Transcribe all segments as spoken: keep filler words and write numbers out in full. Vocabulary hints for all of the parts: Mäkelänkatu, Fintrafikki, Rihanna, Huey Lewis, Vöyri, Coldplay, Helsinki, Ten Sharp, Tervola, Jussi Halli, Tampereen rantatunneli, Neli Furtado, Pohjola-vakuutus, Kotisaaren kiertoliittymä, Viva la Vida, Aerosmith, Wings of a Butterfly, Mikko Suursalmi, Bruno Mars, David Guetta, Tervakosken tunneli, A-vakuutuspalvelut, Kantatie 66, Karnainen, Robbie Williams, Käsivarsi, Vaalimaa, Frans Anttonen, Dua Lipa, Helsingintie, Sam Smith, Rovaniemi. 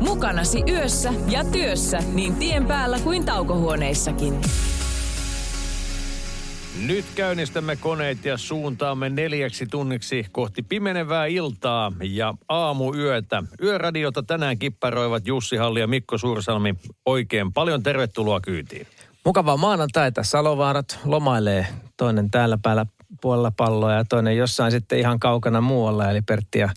Mukanasi yössä ja työssä niin tien päällä kuin taukohuoneissakin. Nyt käynnistämme koneet ja suuntaamme neljäksi tunniksi kohti pimenevää iltaa ja aamuyötä. Yöradiota tänään kipparoivat Jussi Halli ja Mikko Suursalmi. Oikein paljon tervetuloa kyytiin. Mukavaa maanantaita. Salovaarat lomailee, toinen täällä päällä puolella palloa ja toinen jossain sitten ihan kaukana muualla. Eli Pertti ja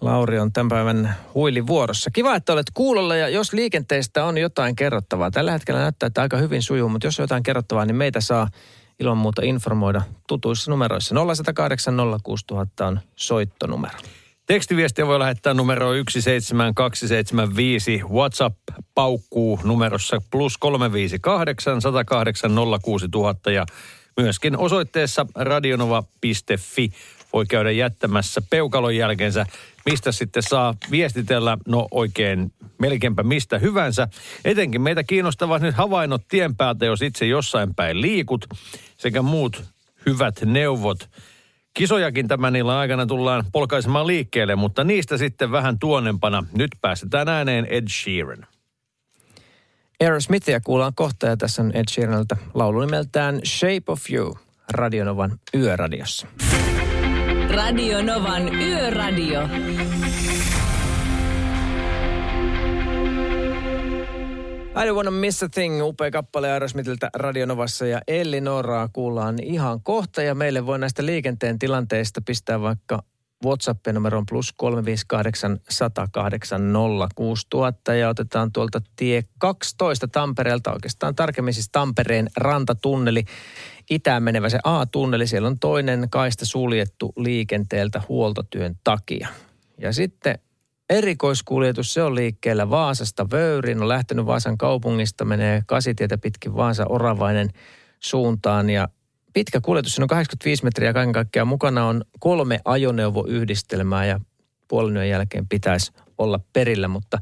Lauri on tämän päivän huilivuorossa. Kiva, että olet kuulolla ja jos liikenteestä on jotain kerrottavaa. Tällä hetkellä näyttää, että aika hyvin sujuu, mutta jos on jotain kerrottavaa, niin meitä saa ilman muuta informoida tutuissa numeroissa. nolla yksi nolla kahdeksan nolla kuusi nolla nolla nolla on soittonumero. Tekstiviestiä voi lähettää numeroon yksi seitsemän kaksi seitsemän viisi. WhatsApp paukkuu numerossa plus kolme viisi kahdeksan sata kahdeksan nolla kuusi tuhatta ja myöskin osoitteessa radionova piste fi voi käydä jättämässä peukalon jälkeensä, mistä sitten saa viestitellä, no oikein melkeinpä mistä hyvänsä. Etenkin meitä kiinnostavat nyt havainnot tien päältä, jos itse jossain päin liikut, sekä muut hyvät neuvot. Kisojakin tämän illan aikana tullaan polkaisemaan liikkeelle, mutta niistä sitten vähän tuonnempana. Nyt päästetään ääneen Ed Sheeran. Aerosmithia kuullaan kohta ja tässä on Ed Sheeranilta laulu nimeltään Shape of You Radio Novan Yöradiossa. Radio Novan Yöradio. I don't wanna miss a thing, upea kappale Aerosmithiltä Radio Novassa ja Elli Nooraa kuullaan ihan kohta. Ja meille voi näistä liikenteen tilanteista pistää vaikka WhatsAppin numeron plus kolme viisi kahdeksan sata kahdeksan nolla kuusi tuhatta ja otetaan tuolta tie kaksitoista Tampereelta, oikeastaan tarkemmin siis Tampereen rantatunneli, itään menevä se A-tunneli. Siellä on toinen kaista suljettu liikenteeltä huoltotyön takia. Ja sitten erikoiskuljetus, se on liikkeellä Vaasasta vöyriin, on lähtenyt Vaasan kaupungista, menee kasitietä pitkin Vaasa-Oravainen suuntaan ja pitkä kuljetus, on kahdeksankymmentäviisi metriä kaiken kaikkiaan. Mukana on kolme ajoneuvoyhdistelmää ja puolen yön jälkeen pitäisi olla perillä, mutta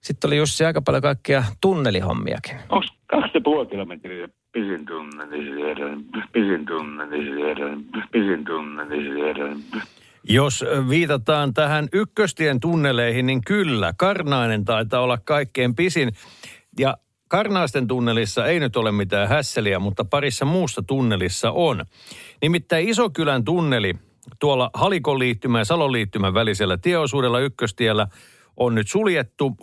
sitten oli Jussi aika paljon kaikkia tunnelihommiakin. Onko kaksi ja puoli kilometriä? Pisin tunneli siellä, pisin tunneli siellä, pisin tunneli siellä. Jos viitataan tähän ykköstien tunneleihin, niin kyllä, Karnainen taitaa olla kaikkein pisin ja Karnaisten tunnelissa ei nyt ole mitään hässeliä, mutta parissa muussa tunnelissa on. Nimittäin Isokylän tunneli tuolla Halikon liittymä ja Salon liittymän välisellä tieosuudella ykköstiellä on nyt suljettu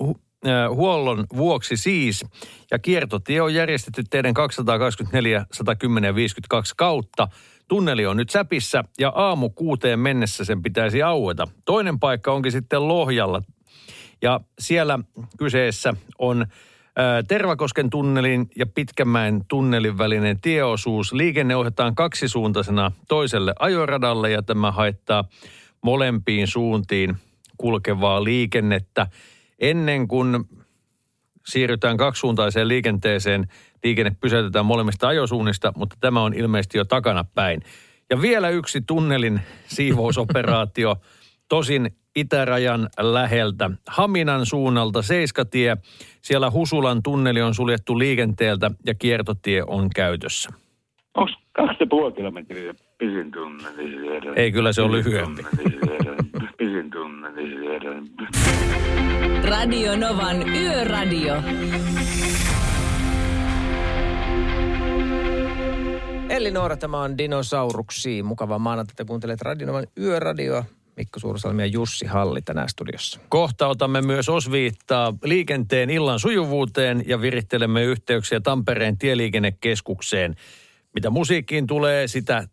huollon vuoksi siis. Ja kiertotie on järjestetty teiden kaksisataakaksikymmentäneljä, sata kymmenen ja viisikymmentäkaksi kautta. Tunneli on nyt säpissä ja aamu kuuteen mennessä sen pitäisi aueta. Toinen paikka onkin sitten Lohjalla ja siellä kyseessä on Tervakosken tunnelin ja Pitkämäen tunnelin välinen tieosuus. Liikenne ohjataan kaksisuuntaisena toiselle ajoradalle ja tämä haittaa molempiin suuntiin kulkevaa liikennettä. Ennen kuin siirrytään kaksisuuntaiseen liikenteeseen, liikenne pysäytetään molemmista ajosuunnista, mutta tämä on ilmeisesti jo takana päin. Ja vielä yksi tunnelin siivousoperaatio, tosin itärajan läheltä. Haminan suunnalta Seiskatie, siellä Husulan tunneli on suljettu liikenteeltä ja kiertotie on käytössä. Onko kaksi ja puoli kilometriä pisin tunneli siellä? Ei, kyllä se on lyhyempi. Pisin tunneli siellä. Radio Novan Yöradio. Elli Noora, tämä on Dinosauruksia. Mukavaa maanantaita, kuuntelet Radio Novan Yöradioa. Mikko Suursalmi ja Jussi Halli tänään studiossa. Kohta otamme myös osviittaa liikenteen illan sujuvuuteen ja virittelemme yhteyksiä Tampereen tieliikennekeskukseen. Mitä musiikkiin tulee, sitä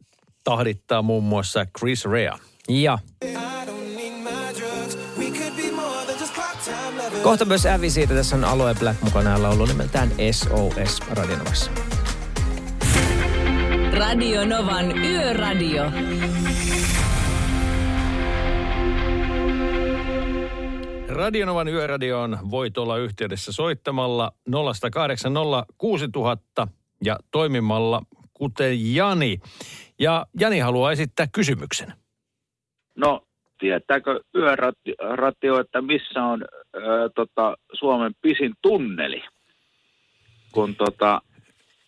tahdittaa muun muassa Chris Rea. Ja kohta myös ävi siitä. Tässä on Aloe Black mukana laulu nimeltään S O S Radio Novassa. Radio Novan Yöradio. Radio Novan Yöradioon voit olla yhteydessä soittamalla nolla kahdeksan nolla kuusi tuhatta ja toimimalla kuten Jani. Ja Jani haluaa esittää kysymyksen. No, tietääkö Yöradio, että missä on äh, tota, Suomen pisin tunneli? Kun tota,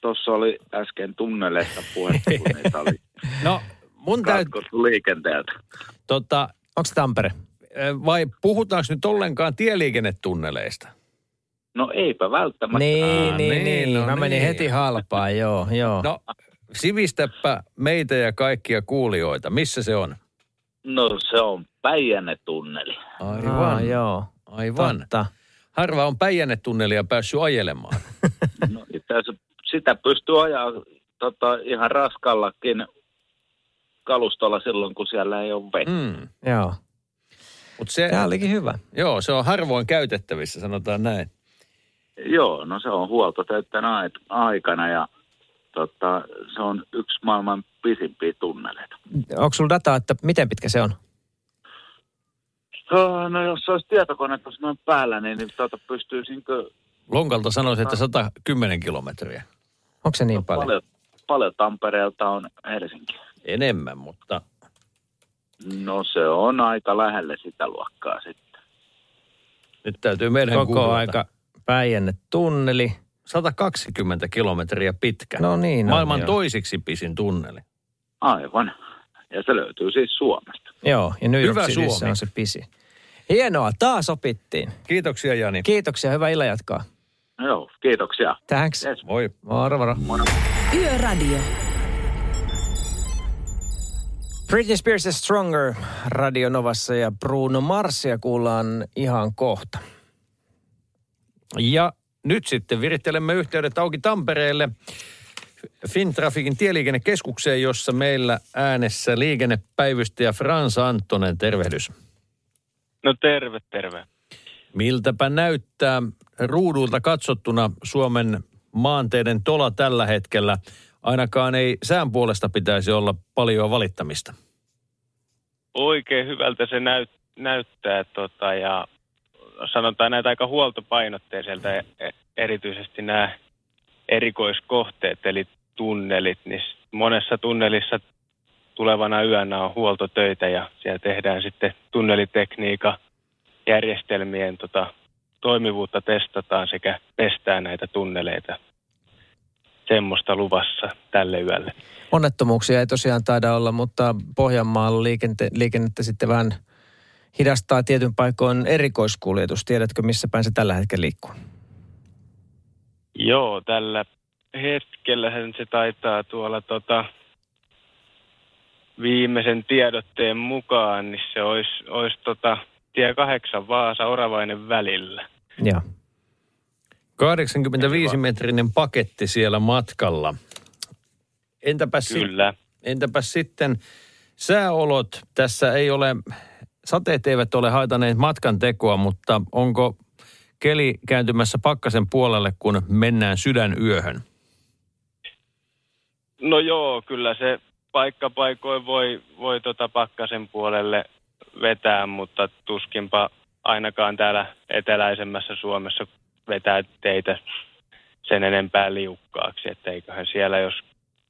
tuossa oli äsken tunneleista puhetta, kun niitä oli no, mun katkos täyt... liikenteeltä. Tota, onko Tampere? Vai puhutaanko nyt ollenkaan tieliikennetunneleista? No eipä välttämättä. Niin, Aa, niin, niin, niin. No, mä menin niin. heti halpaan, joo, joo. No, sivistäpä meitä ja kaikkia kuulijoita. Missä se on? No se on Päijänne-tunneli. Aivan, Aa, joo. Aivan. Totta. Harva on Päijänne-tunnelia päässyt ajelemaan. No tässä, sitä pystyy ajaa tota, ihan raskallakin kalustolla silloin, kun siellä ei ole vettä. Mm, joo. Mut se, tämä olikin hyvä. Joo, se on harvoin käytettävissä, sanotaan näin. Joo, no se on huolto täyttänä aikana ja tota, se on yksi maailman pisimpiä tunneleita. Onko sulla dataa, että miten pitkä se on? Oh, no jos olisi tietokone tuossa noin päällä, niin, niin tuota, pystyisinkö... Lonkalta sanoisin, että sata kymmenen kilometriä. Onko se niin no, paljon? paljon? Paljon Tampereelta on Helsinki. Enemmän, mutta... No se on aika lähelle sitä luokkaa sitten. Nyt täytyy meidän koko kuulata. Aika Päijänne-tunneli. sata kaksikymmentä kilometriä pitkä. No niin. Maailman on, toisiksi pisin tunneli. Aivan. Ja se löytyy siis Suomesta. Joo, ja New York Cityssä on se pisi. Hienoa, taas opittiin. Kiitoksia Jani. Kiitoksia, hyvää illan jatkaa. Joo, kiitoksia. Thanks. Yes. Moi. Varo, varo. Moro. Yöradio. Britney Spears is Stronger Radio Novassa ja Bruno Marsia kuullaan ihan kohta. Ja nyt sitten virittelemme yhteydet auki Tampereelle Fintrafikin tieliikennekeskukseen, jossa meillä äänessä liikennepäivystäjä Frans Anttonen. Tervehdys. No terve, terve. Miltäpä näyttää ruudulta katsottuna Suomen maanteiden tola tällä hetkellä? Ainakaan ei sään puolesta pitäisi olla paljon valittamista. Oikein hyvältä se näyt, näyttää tota, ja sanotaan näitä aika huoltopainotteiselta erityisesti nämä erikoiskohteet eli tunnelit. Niin monessa tunnelissa tulevana yönä on huoltotöitä ja siellä tehdään sitten tunnelitekniikka järjestelmien tota, toimivuutta testataan sekä pestään näitä tunneleita. Semmoista luvassa tälle yölle. Onnettomuuksia ei tosiaan taida olla, mutta Pohjanmaalla liikente, liikennettä sitten vähän hidastaa tietyn paikoin erikoiskuljetus. Tiedätkö, missä päin se tällä hetkellä liikkuu? Joo, tällä hetkellähän se taitaa tuolla tota, viimeisen tiedotteen mukaan, niin se olisi, olisi tota, tie kahdeksan Vaasa-Oravainen välillä. Joo. kahdeksankymmentäviisi metrinen paketti siellä matkalla. Entäpäs, Kyllä. entäpäs sitten sääolot? Tässä ei ole, sateet eivät ole haitaneet matkan tekoa, mutta onko keli kääntymässä pakkasen puolelle, kun mennään sydänyöhön? No joo, kyllä se paikka paikoin voi, voi tota pakkasen puolelle vetää, mutta tuskinpa ainakaan täällä eteläisemmässä Suomessa vetää teitä sen enempää liukkaaksi, että eiköhän siellä, jos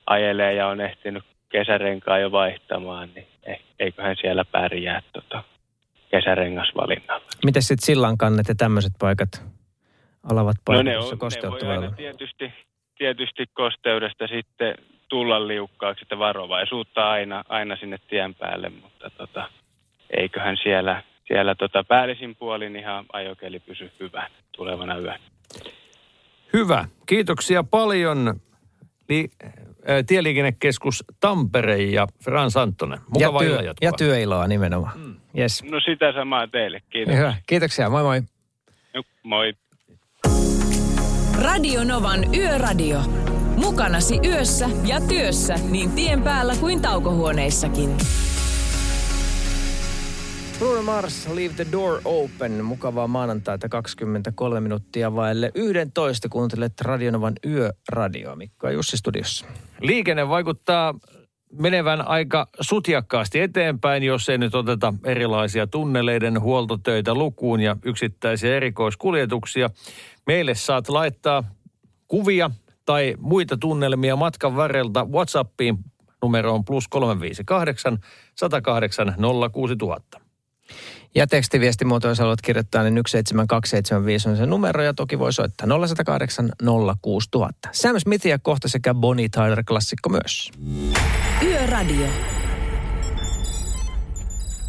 ajelee ja on ehtinyt kesärenkaa jo vaihtamaan, niin eiköhän siellä pärjää tota kesärengasvalinnalla. Miten sitten sillankannet ja tämmöiset paikat, alavat paikat, jossa no kosteuttavat? Ne voi aina tietysti, tietysti kosteudesta sitten tulla liukkaaksi, että varovaisuutta aina, aina sinne tien päälle, mutta tota, eiköhän siellä... Siellä tota, päällisin puolin ihan ajokeli pysy hyvän tulevana yönä. Hyvä. Kiitoksia paljon Li- ä, Tieliikennekeskus Tampere ja Frans Anttonen. Mukava ja työ, jatkoa. Ja työiloa nimenomaan. Mm. Yes. No sitä samaa teille. Kiitos. Hyvä. Kiitoksia. Moi moi. No, moi. Radio Novan Yöradio. Mukanasi yössä ja työssä niin tien päällä kuin taukohuoneissakin. Bruno Mars, Leave the Door Open. Mukavaa maanantaita kaksikymmentäkolme minuuttia vaille yksitoista. Kuuntelet Radio Novan Yöradioa. Mikko ja Jussi studiossa. Liikenne vaikuttaa menevän aika sutjakkaasti eteenpäin, jos ei nyt oteta erilaisia tunneleiden huoltotöitä lukuun ja yksittäisiä erikoiskuljetuksia. Meille saat laittaa kuvia tai muita tunnelmia matkan varrelta WhatsAppiin numeroon plus kolme viisi kahdeksan, yksi nolla kahdeksan, nolla kuusi tuhatta. Ja tekstiviestimuotoja, jos haluat kirjoittaa, niin yksi seitsemän kaksi seitsemän viisi on se numero, ja toki voi soittaa nolla yksi nolla kahdeksan nolla kuusi tuhatta. Sam Smithia kohta sekä Bonnie Tyler-klassikko myös. Yöradio.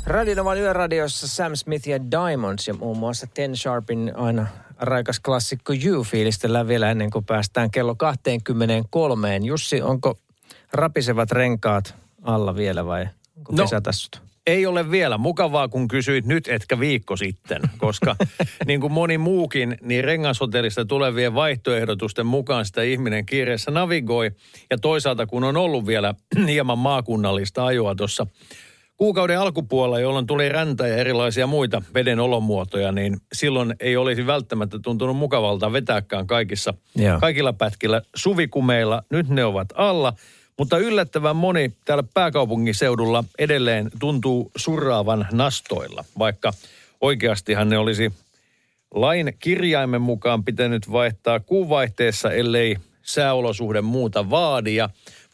Radio Novan Yöradiossa Sam Smith ja Diamonds, ja muun muassa Ten Sharpin aina raikas klassikko You fiilistellään vielä ennen kuin päästään kello kaksikymmentäkolme. Jussi, onko rapisevat renkaat alla vielä vai onko kesätassut? No. Ei ole vielä. Mukavaa, kun kysyit nyt etkä viikko sitten, koska niin kuin moni muukin, niin Rengashotellista tulevien vaihtoehdotusten mukaan sitä ihminen kiireessä navigoi. Ja toisaalta, kun on ollut vielä hieman maakunnallista ajoa tuossa kuukauden alkupuolella, jolloin tuli räntä ja erilaisia muita veden olomuotoja, niin silloin ei olisi välttämättä tuntunut mukavalta vetääkään kaikissa, yeah. kaikilla pätkillä suvikumeilla. Nyt ne ovat alla. Mutta yllättävän moni täällä pääkaupunkiseudulla edelleen tuntuu surraavan nastoilla, vaikka oikeastihan ne olisi lain kirjaimen mukaan pitänyt vaihtaa kuun vaihteessa, ellei sääolosuhde muuta vaadi. Ja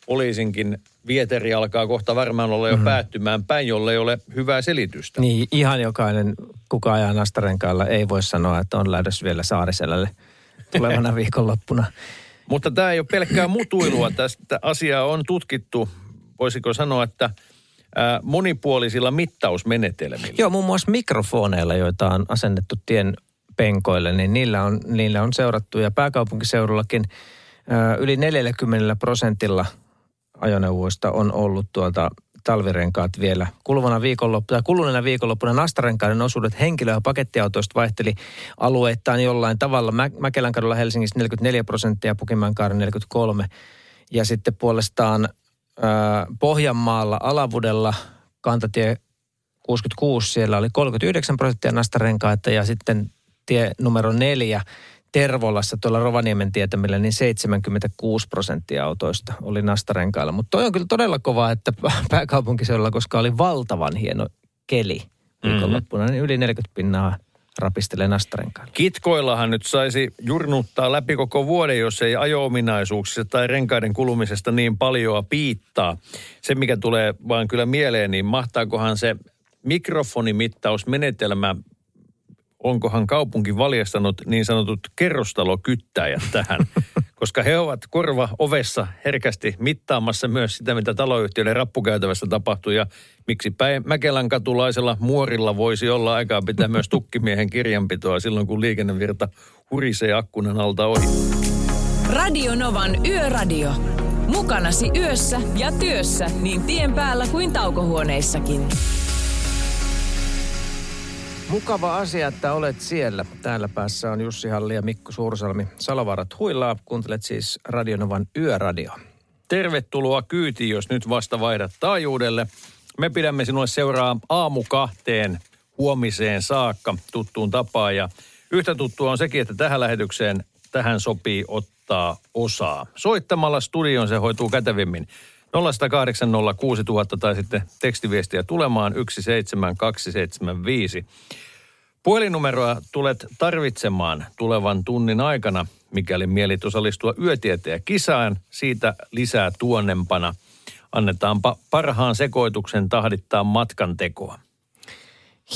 poliisinkin vieteri alkaa kohta varmaan olla jo mm-hmm. päättymään päin, jolle ei ole hyvää selitystä. Niin, ihan jokainen, kuka ajaa nastarenkailla, ei voi sanoa, että on lähdössä vielä Saariselälle tulevana viikonloppuna. Mutta tämä ei ole pelkkää mutuilua. Tästä asiaa on tutkittu, voisiko sanoa, että monipuolisilla mittausmenetelmillä. Joo, muun muassa mikrofoneilla, joita on asennettu tien penkoille, niin niillä on, niillä on seurattu. Ja pääkaupunkiseudullakin ää, yli neljäkymmentä prosentilla ajoneuvoista on ollut tuolta talvirenkaat vielä. Kuluvana viikonloppuna, kuluneena viikonloppuna nastarenkaiden osuudet henkilö- ja pakettiautoista vaihteli alueittain jollain tavalla. Mä, Mäkelänkadulla Helsingissä neljäkymmentäneljä prosenttia, Pukimankaari neljäkymmentäkolme. Ja sitten puolestaan ää, Pohjanmaalla, Alavudella, kantatie kuusikymmentäkuusi, siellä oli kolmekymmentäyhdeksän prosenttia nastarenkaita. Ja sitten tie numero neljä Tervolassa tuolla Rovaniemen tietämillä, niin seitsemänkymmentäkuusi prosenttia autoista oli nastarenkailla. Mutta toi on kyllä todella kova, että pääkaupunkiseudulla, koska oli valtavan hieno keli viikonloppuna, mm-hmm. niin yli neljäkymmentä pinnaa rapistelee nastarenkailla. Kitkoillahan nyt saisi jurnuttaa läpi koko vuoden, jos ei ajo-ominaisuuksista tai renkaiden kulumisesta niin paljoa piittaa. Se, mikä tulee vaan kyllä mieleen, niin mahtaakohan se mikrofonimittausmenetelmä, onkohan kaupunki valjastanut niin sanotut kerrostalokyttäjät tähän, koska he ovat korva ovessa herkästi mittaamassa myös sitä, mitä taloyhtiöiden rappukäytävässä tapahtui. Ja miksipä Mäkelän katulaisella muorilla voisi olla aikaa pitää myös tukkimiehen kirjanpitoa silloin, kun liikennevirta hurisee akkunan alta ohi. Radio Novan Yöradio. Mukanasi yössä ja työssä niin tien päällä kuin taukohuoneissakin. Mukava asia, että olet siellä. Täällä päässä on Jussi Halli ja Mikko Suursalmi. Salovaarat huilaa. Kuuntelet siis Radio Novan Yöradio. Tervetuloa kyytiin, jos nyt vasta vaihdat taajuudelle. Me pidämme sinulle seuraa aamu kahteen huomiseen saakka tuttuun tapaan. Ja yhtä tuttua on sekin, että tähän lähetykseen tähän sopii ottaa osaa. Soittamalla studioon se hoituu kätevimmin. nolla kahdeksan nolla kuusi tuhatta tai sitten tekstiviestiä tulemaan yksi seitsemän kaksi seitsemän viisi. Puhelinnumeroa tulet tarvitsemaan tulevan tunnin aikana, mikäli mielit osallistua yötieteen kisaan. Siitä lisää tuonnempana. Annetaanpa parhaan sekoituksen tahdittaa matkan tekoa.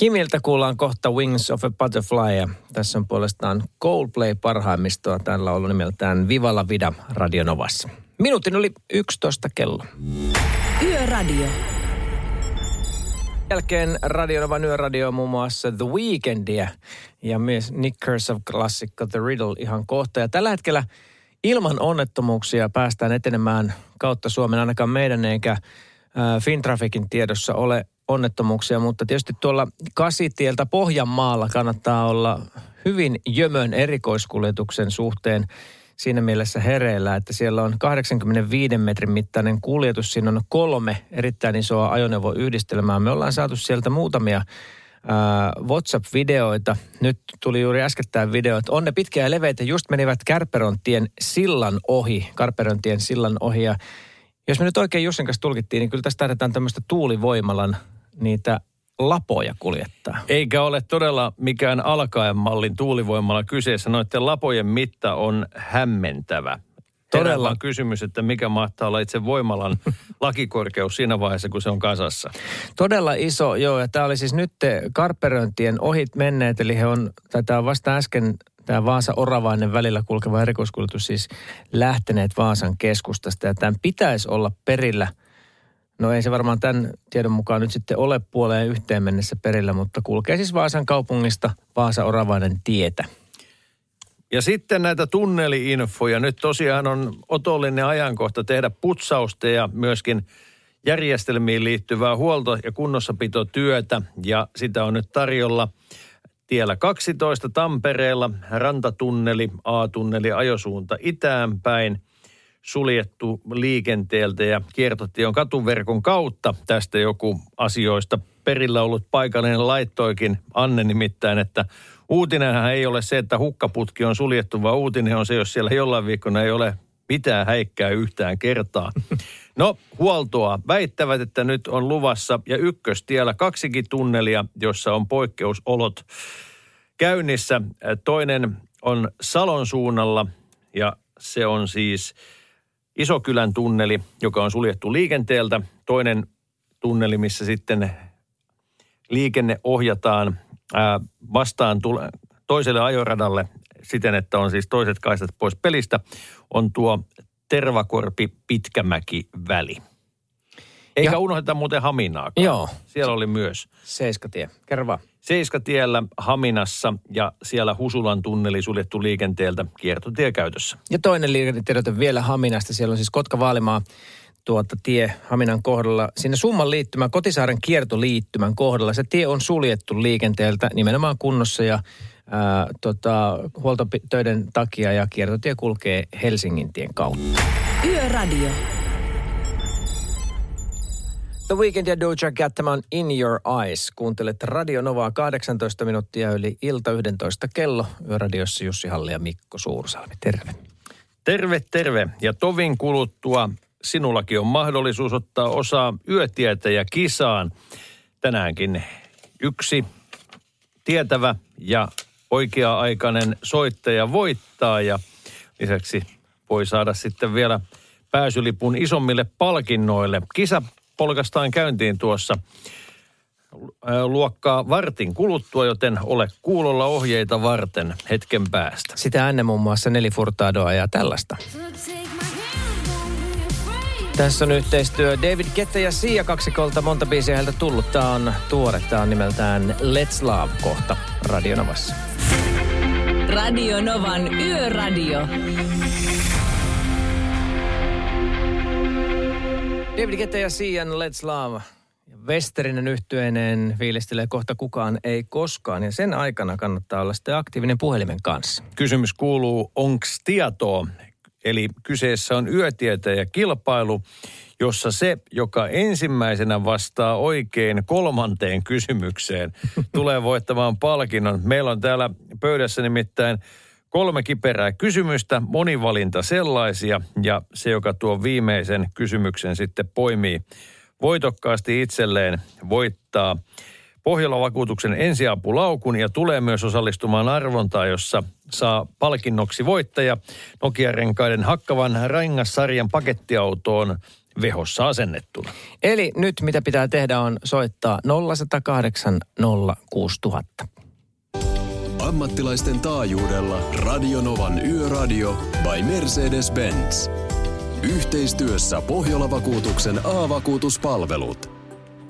Himiltä kuullaan kohta Wings of a Butterfly. Tässä on puolestaan Coldplay parhaimmistoa. Täällä on ollut nimeltään Viva la Vida Radio Novassa. Minuutin oli yksitoista kello. Yöradio. Jälkeen Radio Novan Yöradio muun muassa The Weekendia ja myös Nick Kershaw-klassikko The Riddle ihan kohta. Ja tällä hetkellä ilman onnettomuuksia päästään etenemään kautta Suomen, ainakaan meidän eikä Fintrafikin tiedossa ole onnettomuuksia, mutta tietysti tuolla Kasitieltä Pohjanmaalla kannattaa olla hyvin jömön erikoiskuljetuksen suhteen siinä mielessä hereillä, että siellä on kahdeksankymmentäviiden metrin mittainen kuljetus. Siinä on kolme erittäin isoa ajoneuvoyhdistelmää. Me ollaan saatu sieltä muutamia ää, WhatsApp-videoita. Nyt tuli juuri äskettäin video, että on ne pitkiä ja leveitä. Just menivät Kärperontien sillan ohi. Kärperontien sillan ohi ja Jos me nyt oikein Jussin kanssa tulkittiin, niin kyllä tässä tarvitaan tämmöistä tuulivoimalan niitä lapoja kuljettaa. Eikä ole todella mikään alkaen mallin tuulivoimalla kyseessä. Noiden lapojen mitta on hämmentävä. Todella kysymys, että mikä mahtaa olla itse voimalan lakikorkeus siinä vaiheessa, kun se on kasassa. Todella iso, joo. Ja tämä oli siis nyt karperöintien ohit menneet, eli he on, tämä on vasta äsken tämä Vaasa-Oravainen välillä kulkeva erikoiskuljetus siis lähteneet Vaasan keskustasta. Ja tämän pitäisi olla perillä, no ei se varmaan tämän tiedon mukaan nyt sitten ole puoleen yhteen mennessä perillä, mutta kulkee siis Vaasan kaupungista Vaasa-Oravainen tietä. Ja sitten näitä tunneli-infoja. Nyt tosiaan on otollinen ajankohta tehdä putsausta ja myöskin järjestelmiin liittyvää huolto- ja kunnossapitotyötä. Ja sitä on nyt tarjolla tiellä kaksitoista Tampereella, rantatunneli, A-tunneli, ajosuunta itäänpäin, suljettu liikenteeltä ja kiertotion katuverkon kautta. Tästä joku asioista perillä ollut paikallinen laittoikin, Anne nimittäin, että uutinenhan ei ole se, että hukkaputki on suljettu, vaan uutinen on se, jos siellä jollain viikkona ei ole mitään häikkää yhtään kertaa. No, huoltoa väittävät, että nyt on luvassa ja ykköstiellä kaksikin tunnelia, jossa on poikkeusolot käynnissä. Toinen on Salon suunnalla ja se on siis Isokylän tunneli, joka on suljettu liikenteeltä. Toinen tunneli, missä sitten liikenne ohjataan vastaan toiselle ajoradalle siten, että on siis toiset kaistat pois pelistä, on tuo Tervakorpi-Pitkämäki-väli. Eikä ja unohdeta muuten Haminaakaan. Joo. Siellä oli myös Seiskatie. Kerro vaan. Seiskatiellä Haminassa ja siellä Husulan tunneli suljettu liikenteeltä kiertotie käytössä. Ja toinen liikennetiedote vielä Haminasta. Siellä on siis Kotka-Vaalimaa tuota tie Haminan kohdalla. Siinä Summan liittymä, Kotisaaren kiertoliittymän kohdalla. Se tie on suljettu liikenteeltä nimenomaan kunnossa ja ää, tota, huoltotöiden takia ja kiertotie kulkee Helsingintien kautta. Yöradio. The Weeknd ja Doja Cat, tämä on In Your Eyes. Kuuntelet Radio Novaa kahdeksantoista minuuttia yli ilta yksitoista kello. Yöradiossa Jussi Halli ja Mikko Suursalmi. Terve. Terve, terve. Ja tovin kuluttua sinullakin on mahdollisuus ottaa osaa yötietäjäkisaan. Tänäänkin yksi tietävä ja oikea-aikainen soittaja voittaa ja lisäksi voi saada sitten vielä pääsylipun isommille palkinnoille. Kisa polkastaan käyntiin tuossa luokkaa vartin kuluttua, joten ole kuulolla ohjeita varten hetken päästä. Sitä ennen muun muassa Neli Furtadoa ja tällaista. Tässä on yhteistyö David Guetta ja Sia kaksikolta. Monta biisiä heiltä tullut. Tämä on tuore. Tämä on nimeltään Let's Love kohta Radio Novassa. Radio Novan Yöradio. David Guetta ja Sian Let's Love. Westerinen yhtyeineen fiilistelee kohta Kukaan ei koskaan. Ja sen aikana kannattaa olla sitten aktiivinen puhelimen kanssa. Kysymys kuuluu, onks tietoa? Eli kyseessä on yötietäjäkilpailu, jossa se, joka ensimmäisenä vastaa oikein kolmanteen kysymykseen, tulee voittamaan palkinnon. Meillä on täällä pöydässä nimittäin kolme kiperää kysymystä, monivalinta sellaisia, ja se, joka tuo viimeisen kysymyksen sitten poimii voitokkaasti itselleen, voittaa Pohjola-vakuutuksen ensiapulaukun ja tulee myös osallistumaan arvontaan, jossa saa palkinnoksi voittaja Nokia-renkaiden Hakkavan rengassarjan pakettiautoon vehossa asennettuna. Eli nyt mitä pitää tehdä on soittaa nolla yksi nolla kahdeksan nolla kuusi nolla nolla nolla. Ammattilaisten taajuudella Radio Novan Yöradio by Mercedes-Benz. Yhteistyössä Pohjola-vakuutuksen A-vakuutuspalvelut.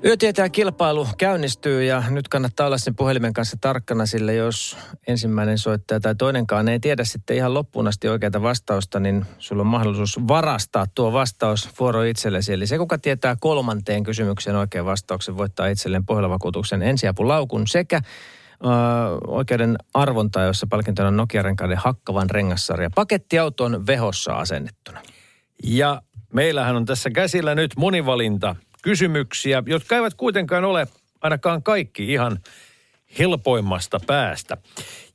Yötietää kilpailu käynnistyy ja nyt kannattaa olla sen puhelimen kanssa tarkkana, sillä jos ensimmäinen soittaja tai toinenkaan ei tiedä sitten ihan loppuun asti oikeata vastausta, niin sulla on mahdollisuus varastaa tuo vastausvuoro itsellesi. Eli se, kuka tietää kolmanteen kysymykseen oikean vastauksen, voittaa itselleen Pohjola-vakuutuksen ensiapulaukun sekä Öö, oikeuden arvontaa, jossa palkintona on Nokia-renkaiden Hakkavan rengassarja. Pakettiauto on vehossa asennettuna. Ja meillähän on tässä käsillä nyt monivalinta kysymyksiä, jotka eivät kuitenkaan ole ainakaan kaikki ihan helpoimmasta päästä.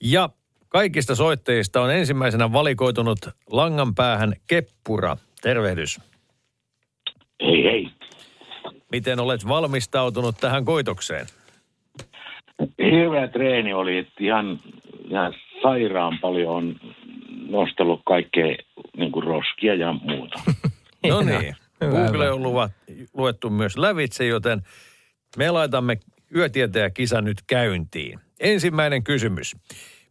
Ja kaikista soitteista on ensimmäisenä valikoitunut langan päähän Keppura. Tervehdys. Hei hei. Miten olet valmistautunut tähän koitokseen? Hyvä treeni oli, että ihan, ihan sairaan paljon on nostellut kaikkea niin kuin roskia ja muuta. No niin, Google on luvat, luettu myös lävitse, joten me laitamme yötietäjäkisa nyt käyntiin. Ensimmäinen kysymys.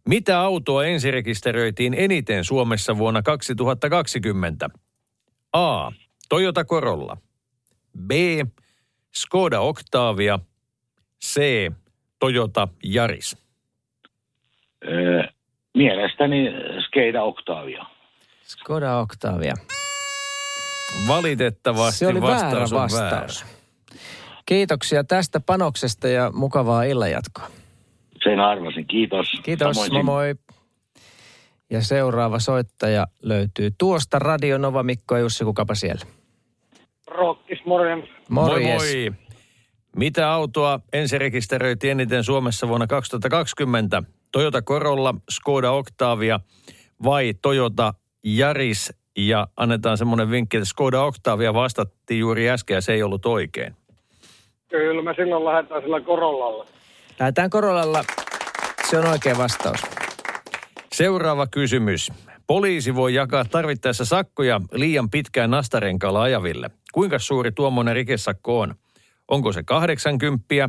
Mitä autoa ensirekisteröitiin eniten Suomessa vuonna kaksituhattakaksikymmentä? A. Toyota Corolla. B. Skoda Octavia. C. Toyota Yaris. Öö, mielestäni Skoda Octavia. Skoda Octavia. Valitettavasti vastaus on vastaus. Väärä. Kiitoksia tästä panoksesta ja mukavaa illanjatkoa. Sen arvasin, kiitos. Kiitos, moi moi. Ja seuraava soittaja löytyy tuosta Radio Nova, Mikko ja Jussi, kukapa siellä. Rokkis, morjens. Morjens. Moi moi. Mitä autoa ensin rekisteröitiin eniten Suomessa vuonna kaksituhattakaksikymmentä? Toyota Corolla, Skoda Octavia vai Toyota Yaris? Ja annetaan semmoinen vinkki, että Skoda Octavia vastattiin juuri äsken ja se ei ollut oikein. Kyllä me silloin lähdetään sillä Corollalla. Lähdetään Corollalla. Se on oikea vastaus. Seuraava kysymys. Poliisi voi jakaa tarvittaessa sakkoja liian pitkään nastarenkaalla ajaville. Kuinka suuri tuommoinen rikesakko on? Onko se kahdeksankymmentä,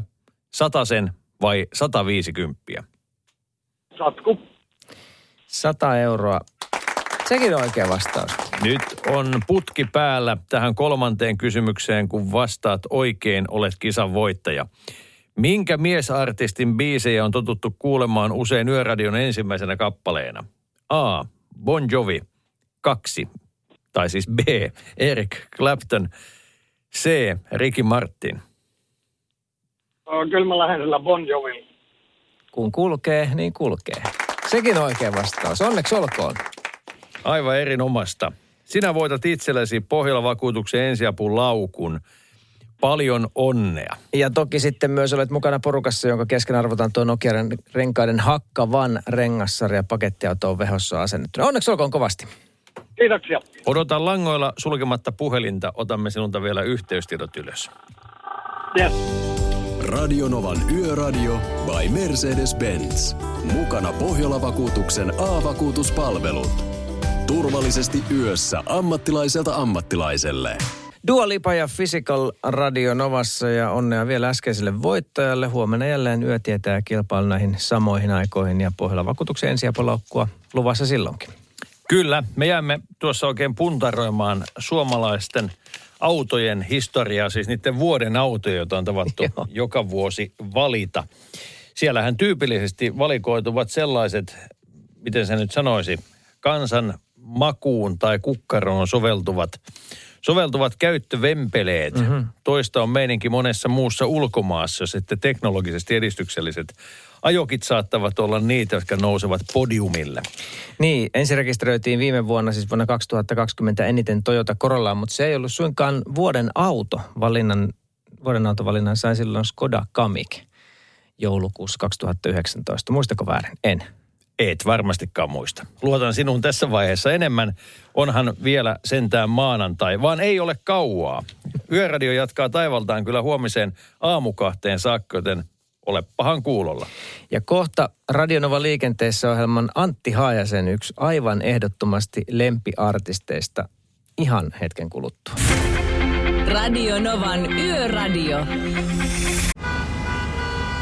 satasen vai sataviisikymmentä? Satku. Sata euroa. Sekin on oikea vastaus. Nyt on putki päällä tähän kolmanteen kysymykseen, kun vastaat oikein, olet kisan voittaja. Minkä miesartistin biisejä on totuttu kuulemaan usein Yöradion ensimmäisenä kappaleena? A. Bon Jovi. kaksi. Tai siis B. Eric Clapton. C. Ricky Martin. Kyllä mä lähden sillä Bon Jovilla. Kun kulkee, niin kulkee. Sekin on oikea vastaus. Onneksi olkoon. Aivan erinomaista. Sinä voitat itsellesi Pohjola-vakuutuksen ensiapun laukun. Paljon onnea. Ja toki sitten myös olet mukana porukassa, jonka kesken arvotaan tuo Nokian renkaiden hakkavan rengassari ja pakettiautoon vehossa asennettuna. Onneksi olkoon kovasti. Kiitoksia. Odotan langoilla sulkematta puhelinta. Otamme sinulta vielä yhteystiedot ylös. Yes. Radio Novan Yöradio by Mercedes-Benz. Mukana Pohjola-vakuutuksen A-vakuutuspalvelut. Turvallisesti yössä ammattilaiselta ammattilaiselle. Dua Lipa ja Physical Radio Novassa ja onnea vielä äskeiselle voittajalle. Huomenna jälleen yötietäjä kilpailu näihin samoihin aikoihin ja Pohjola-vakuutuksen ensiapulaukkua luvassa silloinkin. Kyllä, me jäämme tuossa oikein puntaroimaan suomalaisten autojen historiaa, siis niiden vuoden autoja, joita on tavattu joka vuosi valita. Siellähän tyypillisesti valikoituvat sellaiset, miten se nyt sanoisi, kansan makuun tai kukkaroon soveltuvat, soveltuvat käyttövempeleet. Mm-hmm. Toista on meininki monessa muussa ulkomaassa, sitten teknologisesti edistykselliset ajokit saattavat olla niitä, jotka nousevat podiumille. Niin, ensin rekisteröitiin viime vuonna, siis vuonna kaksituhattakaksikymmentä eniten Toyota Corollaa, mutta se ei ollut suinkaan vuoden auto. Valinnan, vuoden autovalinnan sai silloin Skoda Kamiq joulukuussa kaksituhattayhdeksäntoista. Muistako väärin? En. Et varmastikaan muista. Luotan sinuun tässä vaiheessa enemmän. Onhan vielä sentään maanantai, vaan ei ole kauaa. Yöradio jatkaa taivaltaan kyllä huomiseen aamukahteen saakka, joten ole pahan kuulolla. Ja kohta Radio Nova liikenteessä ohjelman Antti Haajasen yksi aivan ehdottomasti lempiartisteista ihan hetken kuluttua. Radio Novan Yöradio.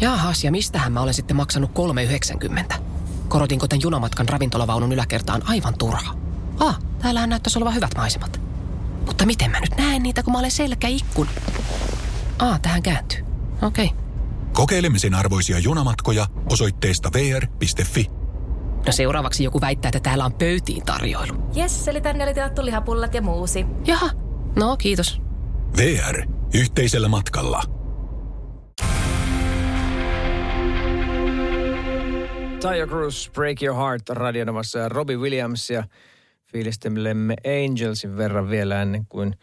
Jaahas, ja mistähän mä olen sitten maksanut kolme yhdeksänkymmentä? Korotinko tän junamatkan ravintolavaunun yläkertaan aivan turhaa? Ah, täällähän näyttäisi olevan hyvät maisemat. Mutta miten mä nyt näen niitä, kun mä olen selkäikkun? Ah, tähän kääntyy. Okei. Okay. Kokeilemisen arvoisia junamatkoja osoitteesta vee är piste fi. No seuraavaksi joku väittää, että täällä on pöytiin tarjoilu. Jes, eli tänne oli tilattu lihapullat ja muusi. Jaha, no kiitos. V R. Yhteisellä matkalla. Taja Cruz, Break Your Heart, Radio Novassa ja Robbie Williams ja fiilistelemme Angelsin verran vielä ennen kuin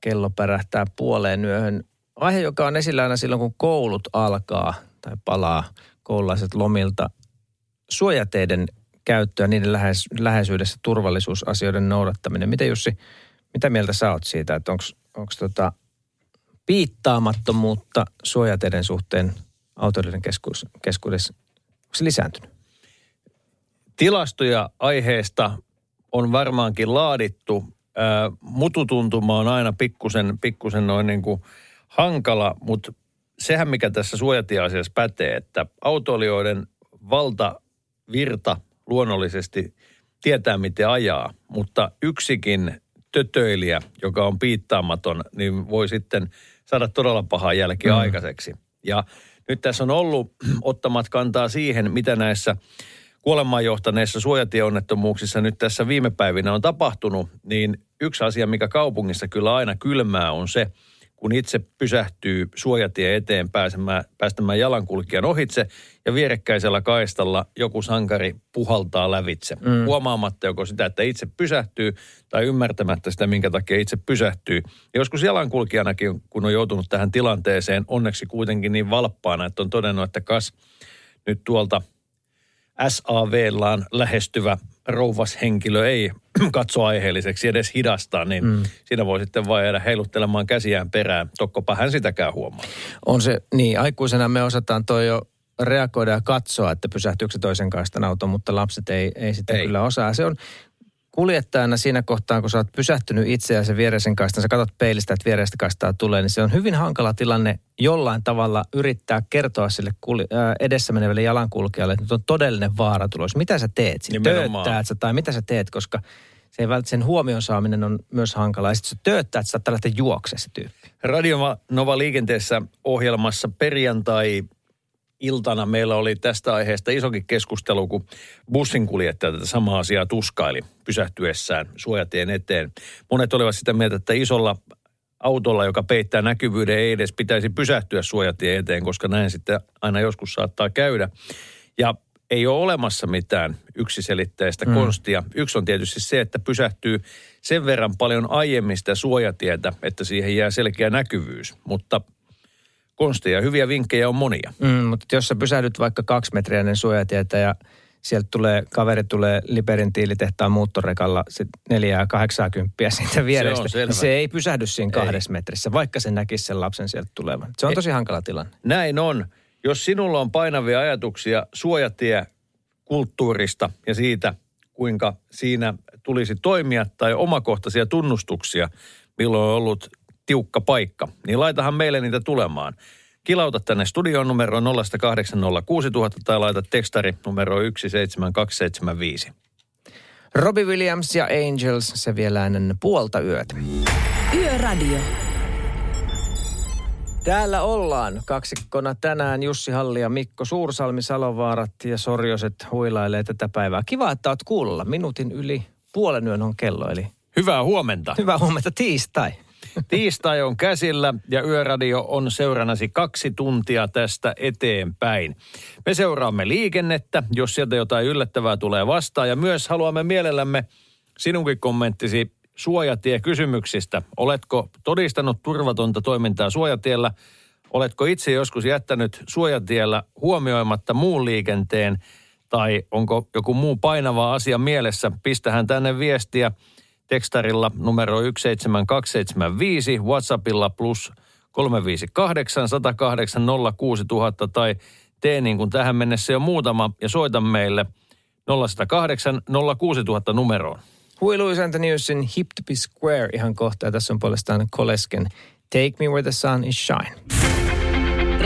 kello pärähtää puoleen yöhön. Aihe, joka on esillä aina silloin, kun koulut alkaa tai palaa koululaiset lomilta. Suojateiden käyttöä, niiden läheis- läheisyydessä turvallisuusasioiden noudattaminen. Miten Jussi, mitä mieltä sä oot siitä, että onko tota piittaamattomuutta suojateiden suhteen autoiden keskuudessa, keskuudessa lisääntynyt? Tilastoja aiheesta on varmaankin laadittu. Ää, mututuntuma on aina pikkusen, pikkusen noin niin kuin hankala, mutta sehän mikä tässä suojatieasiassa pätee, että autoilijoiden valtavirta luonnollisesti tietää miten ajaa, mutta yksikin tötöilijä, joka on piittaamaton, niin voi sitten saada todella pahaa jälkiä mm. aikaiseksi. Ja nyt tässä on ollut ottamat kantaa siihen, mitä näissä kuolemaan johtaneissa suojatieonnettomuuksissa nyt tässä viime päivinä on tapahtunut, niin yksi asia, mikä kaupungissa kyllä aina kylmää on se, kun itse pysähtyy suojatie eteen pääsemään, päästämään jalankulkijan ohitse ja vierekkäisellä kaistalla joku sankari puhaltaa lävitse. Mm. Huomaamatta joko sitä, että itse pysähtyy tai ymmärtämättä sitä, minkä takia itse pysähtyy. Ja joskus jalankulkijanakin, kun on joutunut tähän tilanteeseen, onneksi kuitenkin niin valppaana, että on todennut, että kas nyt tuolta S A V:llaan lähestyvä rouvashenkilö ei katso aiheelliseksi edes hidastaa, niin mm. siinä voi sitten vaan jäädä heiluttelemaan käsiään perään. Tokkopa hän sitäkään huomaa. On se, niin aikuisena me osataan toi jo reagoida ja katsoa, että pysähtyykö se toisen kaistan auto, mutta lapset ei, ei sitä ei. Kyllä osaa. Se on kuljettajana siinä kohtaa, kun sä oot pysähtynyt itseään sen viereisen kaistan, sä katsot peilistä, että viereistä kaistaa tulee, niin se on hyvin hankala tilanne jollain tavalla yrittää kertoa sille edessä menevälle jalankulkijalle, että nyt on todellinen vaara tulos. Mitä sä teet? Tööttäät sä tai mitä sä teet, koska se ei välttämättä sen huomion saaminen on myös hankalaa. Ja sitten sä tööttää, että sä saattaa lähteä juoksemaan se tyyppi. Radio Nova liikenteessä ohjelmassa perjantai iltana meillä oli tästä aiheesta isokin keskustelu, kun bussinkuljettaja tätä samaa asiaa tuskaili pysähtyessään suojatien eteen. Monet olivat sitä mieltä, että isolla autolla, joka peittää näkyvyyden, ei edes pitäisi pysähtyä suojatien eteen, koska näin sitten aina joskus saattaa käydä. Ja ei ole olemassa mitään yksiselitteistä mm. konstia. Yksi on tietysti se, että pysähtyy sen verran paljon aiemmin sitä suojatietä, että siihen jää selkeä näkyvyys, mutta konsteja, hyviä vinkkejä on monia. Mm, mutta jos sä pysähdyt vaikka kaksi metriä ennen suojatietä ja sieltä tulee, kaveri tulee Liberin tiilitehtaan muuttorekalla neljää kahdeksankymppiä siitä vierestä. Se, se ei pysähdy siinä kahdessa metrissä, vaikka se näkisi sen lapsen sieltä tulevan. Se on ei. Tosi hankala tilanne. Näin on. Jos sinulla on painavia ajatuksia suojatiekulttuurista ja siitä, kuinka siinä tulisi toimia tai omakohtaisia tunnustuksia, milloin on ollut tiukka paikka, niin laitahan meille niitä tulemaan. Kilauta tänne studion numero nolla kahdeksan nolla kuusi nolla nolla nolla tai laita tekstari numero yksi seitsemän kaksi seitsemän viisi. Robbie Williams ja Angels, se vielä ennen puolta yötä. Yöradio. Täällä ollaan kaksikkona tänään Jussi Halli ja Mikko Suursalmi, Salovaarat ja Sorjoset huilailee tätä päivää. Kiva, että oot kuulla. Minuutin yli puolen yön on kello, eli hyvää huomenta. Hyvää huomenta tiistai. Tiistai on käsillä ja Yöradio on seurannasi kaksi tuntia tästä eteenpäin. Me seuraamme liikennettä, jos sieltä jotain yllättävää tulee vastaan. Ja myös haluamme mielellämme sinunkin kommenttisi suojatiekysymyksistä. Oletko todistanut turvatonta toimintaa suojatiellä? Oletko itse joskus jättänyt suojatiellä huomioimatta muun liikenteen? Tai onko joku muu painava asia mielessä? Pistähän tänne viestiä. Tekstarilla numero yksi seitsemän kaksi seitsemän viisi, WhatsAppilla plus kolme viisi kahdeksan sata kahdeksan nolla kuusi tuhatta tai tee niin kuin tähän mennessä jo muutama ja soita meille nolla kahdeksan nolla kuusi tuhatta numeroon. Huey Lewis and the Newsin Hip to be Square ihan kohta. Tässä on puolestaan Kolesken Take Me Where the Sun is Shine.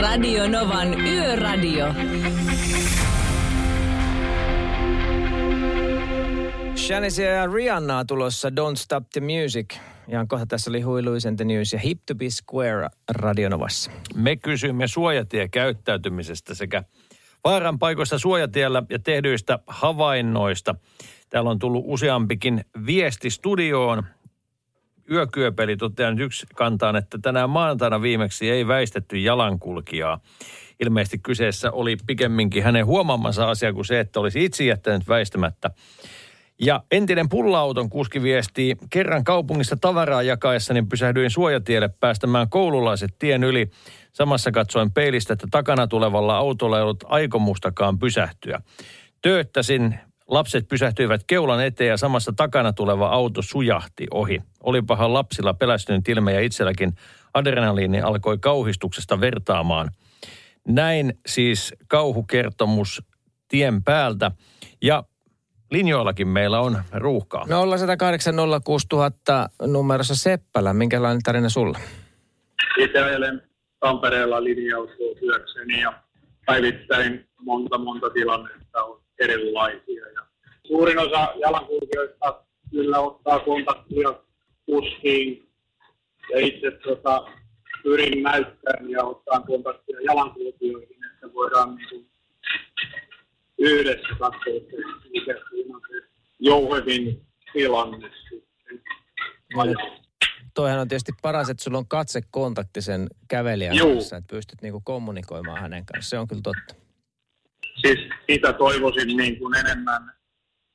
Radio Novan Yöradio. Shanicia ja Rihanna tulossa Don't Stop the Music. Ihan kohta tässä oli Huey Lewis and the News ja Hip to be Square Radio Novassa. Me kysymme suojatiekäyttäytymisestä sekä vaaran paikoista suojatiellä ja tehdyistä havainnoista. Täällä on tullut useampikin viesti studioon. Yökyöpeli toteaa nyt yksi kantaan, että tänään maanantaina viimeksi ei väistetty jalankulkijaa. Ilmeisesti kyseessä oli pikemminkin hänen huomaamansa asia kuin se, että olisi itse jättänyt väistämättä. Ja entinen pulla-auton kuski viestii, kerran kaupungissa tavaraa jakaessa, niin pysähdyin suojatielle päästämään koululaiset tien yli. Samassa katsoin peilistä, että takana tulevalla autolla ei ollut aikomustakaan pysähtyä. Tööttäsin, lapset pysähtyivät keulan eteen ja samassa takana tuleva auto sujahti ohi. Olipahan lapsilla pelästynyt ilme ja itselläkin adrenaliini alkoi kauhistuksesta vertaamaan. Näin siis kauhukertomus tien päältä ja linjoillakin meillä on ruuhkaa. nolla yksi nolla kahdeksan nolla kuusi nolla nolla nolla numerossa Seppälä. Minkälainen tarina sulla? Itse ajelen Tampereella linjausvuotyökseni ja päivittäin monta monta tilannetta on erilaisia. Ja suurin osa jalankulkijoista kyllä ottaa kontaktia kuskiin ja itse tota, pyrin näyttämään ja ottaa kontaktia jalankulkijoihin, että voidaan niin yhdessä katsoa, että mikä siinä on se jouhevin tilanne sitten. Toihan on tietysti paras, että sulla on katsekontakti sen kävelijän Juu. kanssa, että pystyt niin kuin kommunikoimaan hänen kanssa. Se on kyllä totta. Siis sitä toivoisin niin kuin enemmän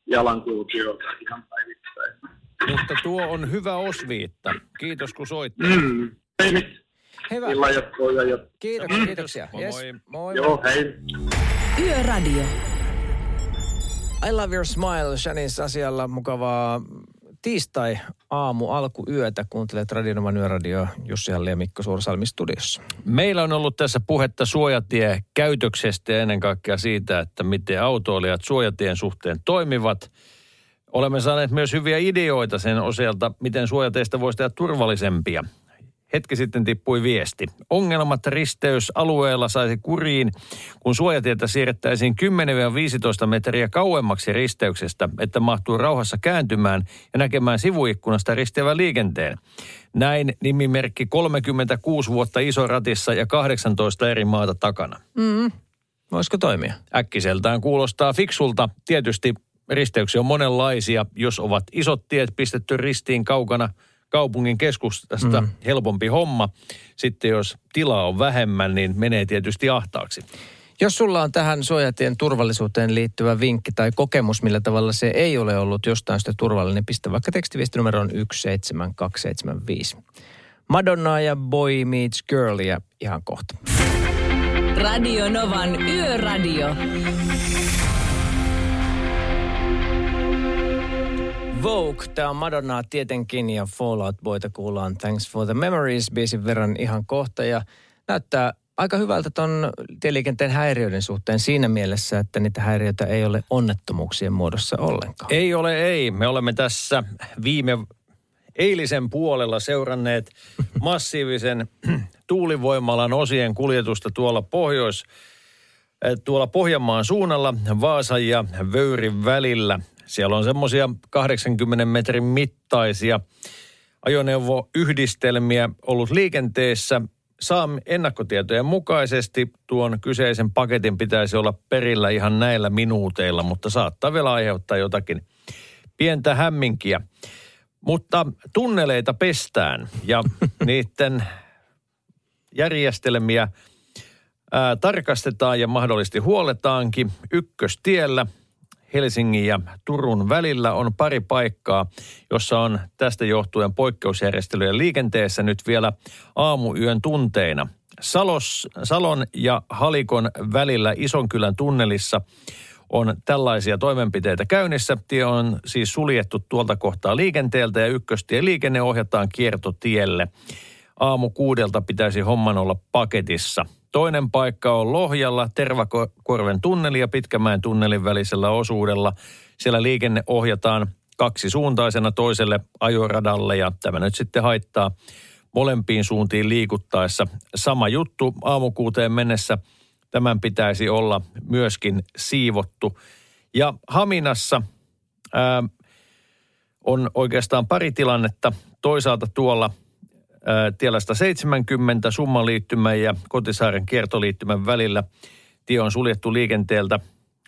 jalankulkijoita ihan päivittäin. Mutta tuo on hyvä osviitta. Kiitos kun soittaa. Mm. Hei nyt. Hyvä. Illan jatkoja. Ja... Kiitoksia. Mm. Kiitoksia. Moi. Yes. Moi. Joo, hei. Yöradio. I love your smile. Janis asialla mukavaa tiistai-aamu alkuyötä. Kuuntelet Radio Novan Yöradioa. Jussi Halli ja Mikko Suursalmi studiossa. Meillä on ollut tässä puhetta suojatie-käytöksestä ja ennen kaikkea siitä, että miten autoilijat suojatien suhteen toimivat. Olemme saaneet myös hyviä ideoita sen osalta, miten suojateista voisi tehdä turvallisempia. Hetki sitten tippui viesti. Ongelmat risteysalueella saisi kuriin, kun suojatietä siirrettäisiin kymmenen viisitoista metriä kauemmaksi risteyksestä, että mahtuu rauhassa kääntymään ja näkemään sivuikkunasta risteävän liikenteen. Näin nimimerkki kolmekymmentäkuusi vuotta isoratissa ja kahdeksantoista eri maata takana. Mm. Voisiko toimia? Äkkiseltään kuulostaa fiksulta. Tietysti risteyksiä on monenlaisia, jos ovat isot tiet pistetty ristiin kaukana kaupungin keskustasta, mm. helpompi homma. Sitten jos tilaa on vähemmän, niin menee tietysti ahtaaksi. Jos sulla on tähän suojatien turvallisuuteen liittyvä vinkki tai kokemus, millä tavalla se ei ole ollut jostain sitä turvallinen, pistä vaikka tekstiviestinumeroon yksi seitsemän kaksi seitsemän viisi. Madonna ja Boy Meets Girl ja ihan kohta. Radio Novan Yöradio. Vogue, tämä on Madonnaa tietenkin ja Fall Out Boyta kuullaan Thanks for the Memories -biisin verran ihan kohta. Ja näyttää aika hyvältä ton tieliikenteen häiriöiden suhteen siinä mielessä, että niitä häiriöitä ei ole onnettomuuksien muodossa ollenkaan. Ei ole, ei. Me olemme tässä viime eilisen puolella seuranneet massiivisen tuulivoimalan osien kuljetusta tuolla pohjois, tuolla Pohjanmaan suunnalla Vaasan ja Vöyrin välillä. Siellä on semmoisia kahdeksankymmenen metrin mittaisia ajoneuvoyhdistelmiä ollut liikenteessä. Saamme ennakkotietojen mukaisesti tuon kyseisen paketin pitäisi olla perillä ihan näillä minuuteilla, mutta saattaa vielä aiheuttaa jotakin pientä hämminkiä. Mutta tunneleita pestään ja niiden järjestelmiä ää, tarkastetaan ja mahdollisesti huoletaankin ykköstiellä. Helsingin ja Turun välillä on pari paikkaa, jossa on tästä johtuen poikkeusjärjestelyjen liikenteessä nyt vielä aamuyön tunteina. Salos, Salon ja Halikon välillä Isokylän tunnelissa on tällaisia toimenpiteitä käynnissä. Tie on siis suljettu tuolta kohtaa liikenteeltä ja ykköstien liikenne ohjataan kiertotielle. Aamu kuudelta pitäisi homman olla paketissa. Toinen paikka on Lohjalla, Tervakorven tunneli ja Pitkämäen tunnelin välisellä osuudella. Siellä liikenne ohjataan kaksisuuntaisena toiselle ajoradalle ja tämä nyt sitten haittaa molempiin suuntiin liikuttaessa. Sama juttu aamukuuteen mennessä. Tämän pitäisi olla myöskin siivottu. Ja Haminassa ää, on oikeastaan pari tilannetta. Toisaalta tuolla tiellä sata seitsemänkymmentä Summan liittymän ja Kotisaaren kiertoliittymän välillä tie on suljettu liikenteeltä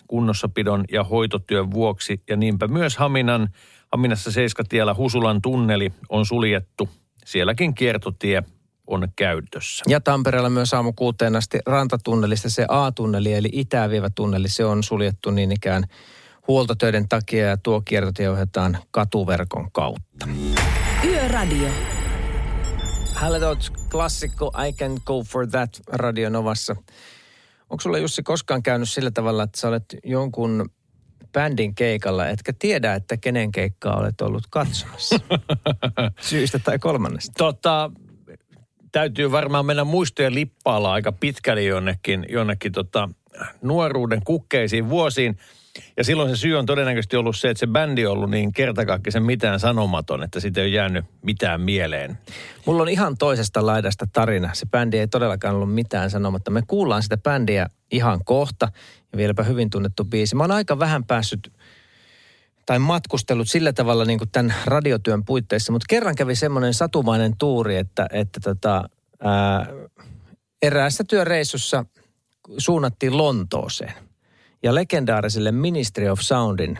kunnossapidon ja hoitotyön vuoksi ja niinpä myös Haminan Haminassa Seiskatiellä Husulan tunneli on suljettu. Sielläkin kiertotie on käytössä. Ja Tampereella myös aamu kuuteen asti rantatunnelista se A-tunneli, eli itää-vievä tunneli, se on suljettu niin ikään huoltotöiden takia, ja tuo kiertotie ohjataan katuverkon kautta. Yöradio. Halletot klassikko I Can Go For That Radio Novassa. Onko sulla, Jussi, koskaan käynyt sillä tavalla, että sä olet jonkun bändin keikalla, etkä tiedä, että kenen keikkaa olet ollut katsomassa? Syystä tai kolmannesta. Tota, täytyy varmaan mennä muistojen lippaalla aika pitkälle jonnekin, jonnekin tota, nuoruuden kukkeisiin vuosiin. Ja silloin se syy on todennäköisesti ollut se, että se bändi on ollut niin kertakaikkisen mitään sanomaton, että siitä ei ole jäänyt mitään mieleen. Mulla on ihan toisesta laidasta tarina. Se bändi ei todellakaan ollut mitään sanomatta. Me kuullaan sitä bändiä ihan kohta ja vieläpä hyvin tunnettu biisi. Mä oon aika vähän päässyt tai matkustellut sillä tavalla niin kuin tämän radiotyön puitteissa, mutta kerran kävi semmoinen satumainen tuuri, että, että tota, ää, eräässä työreissussa suunnattiin Lontooseen ja legendaariselle Ministry of Soundin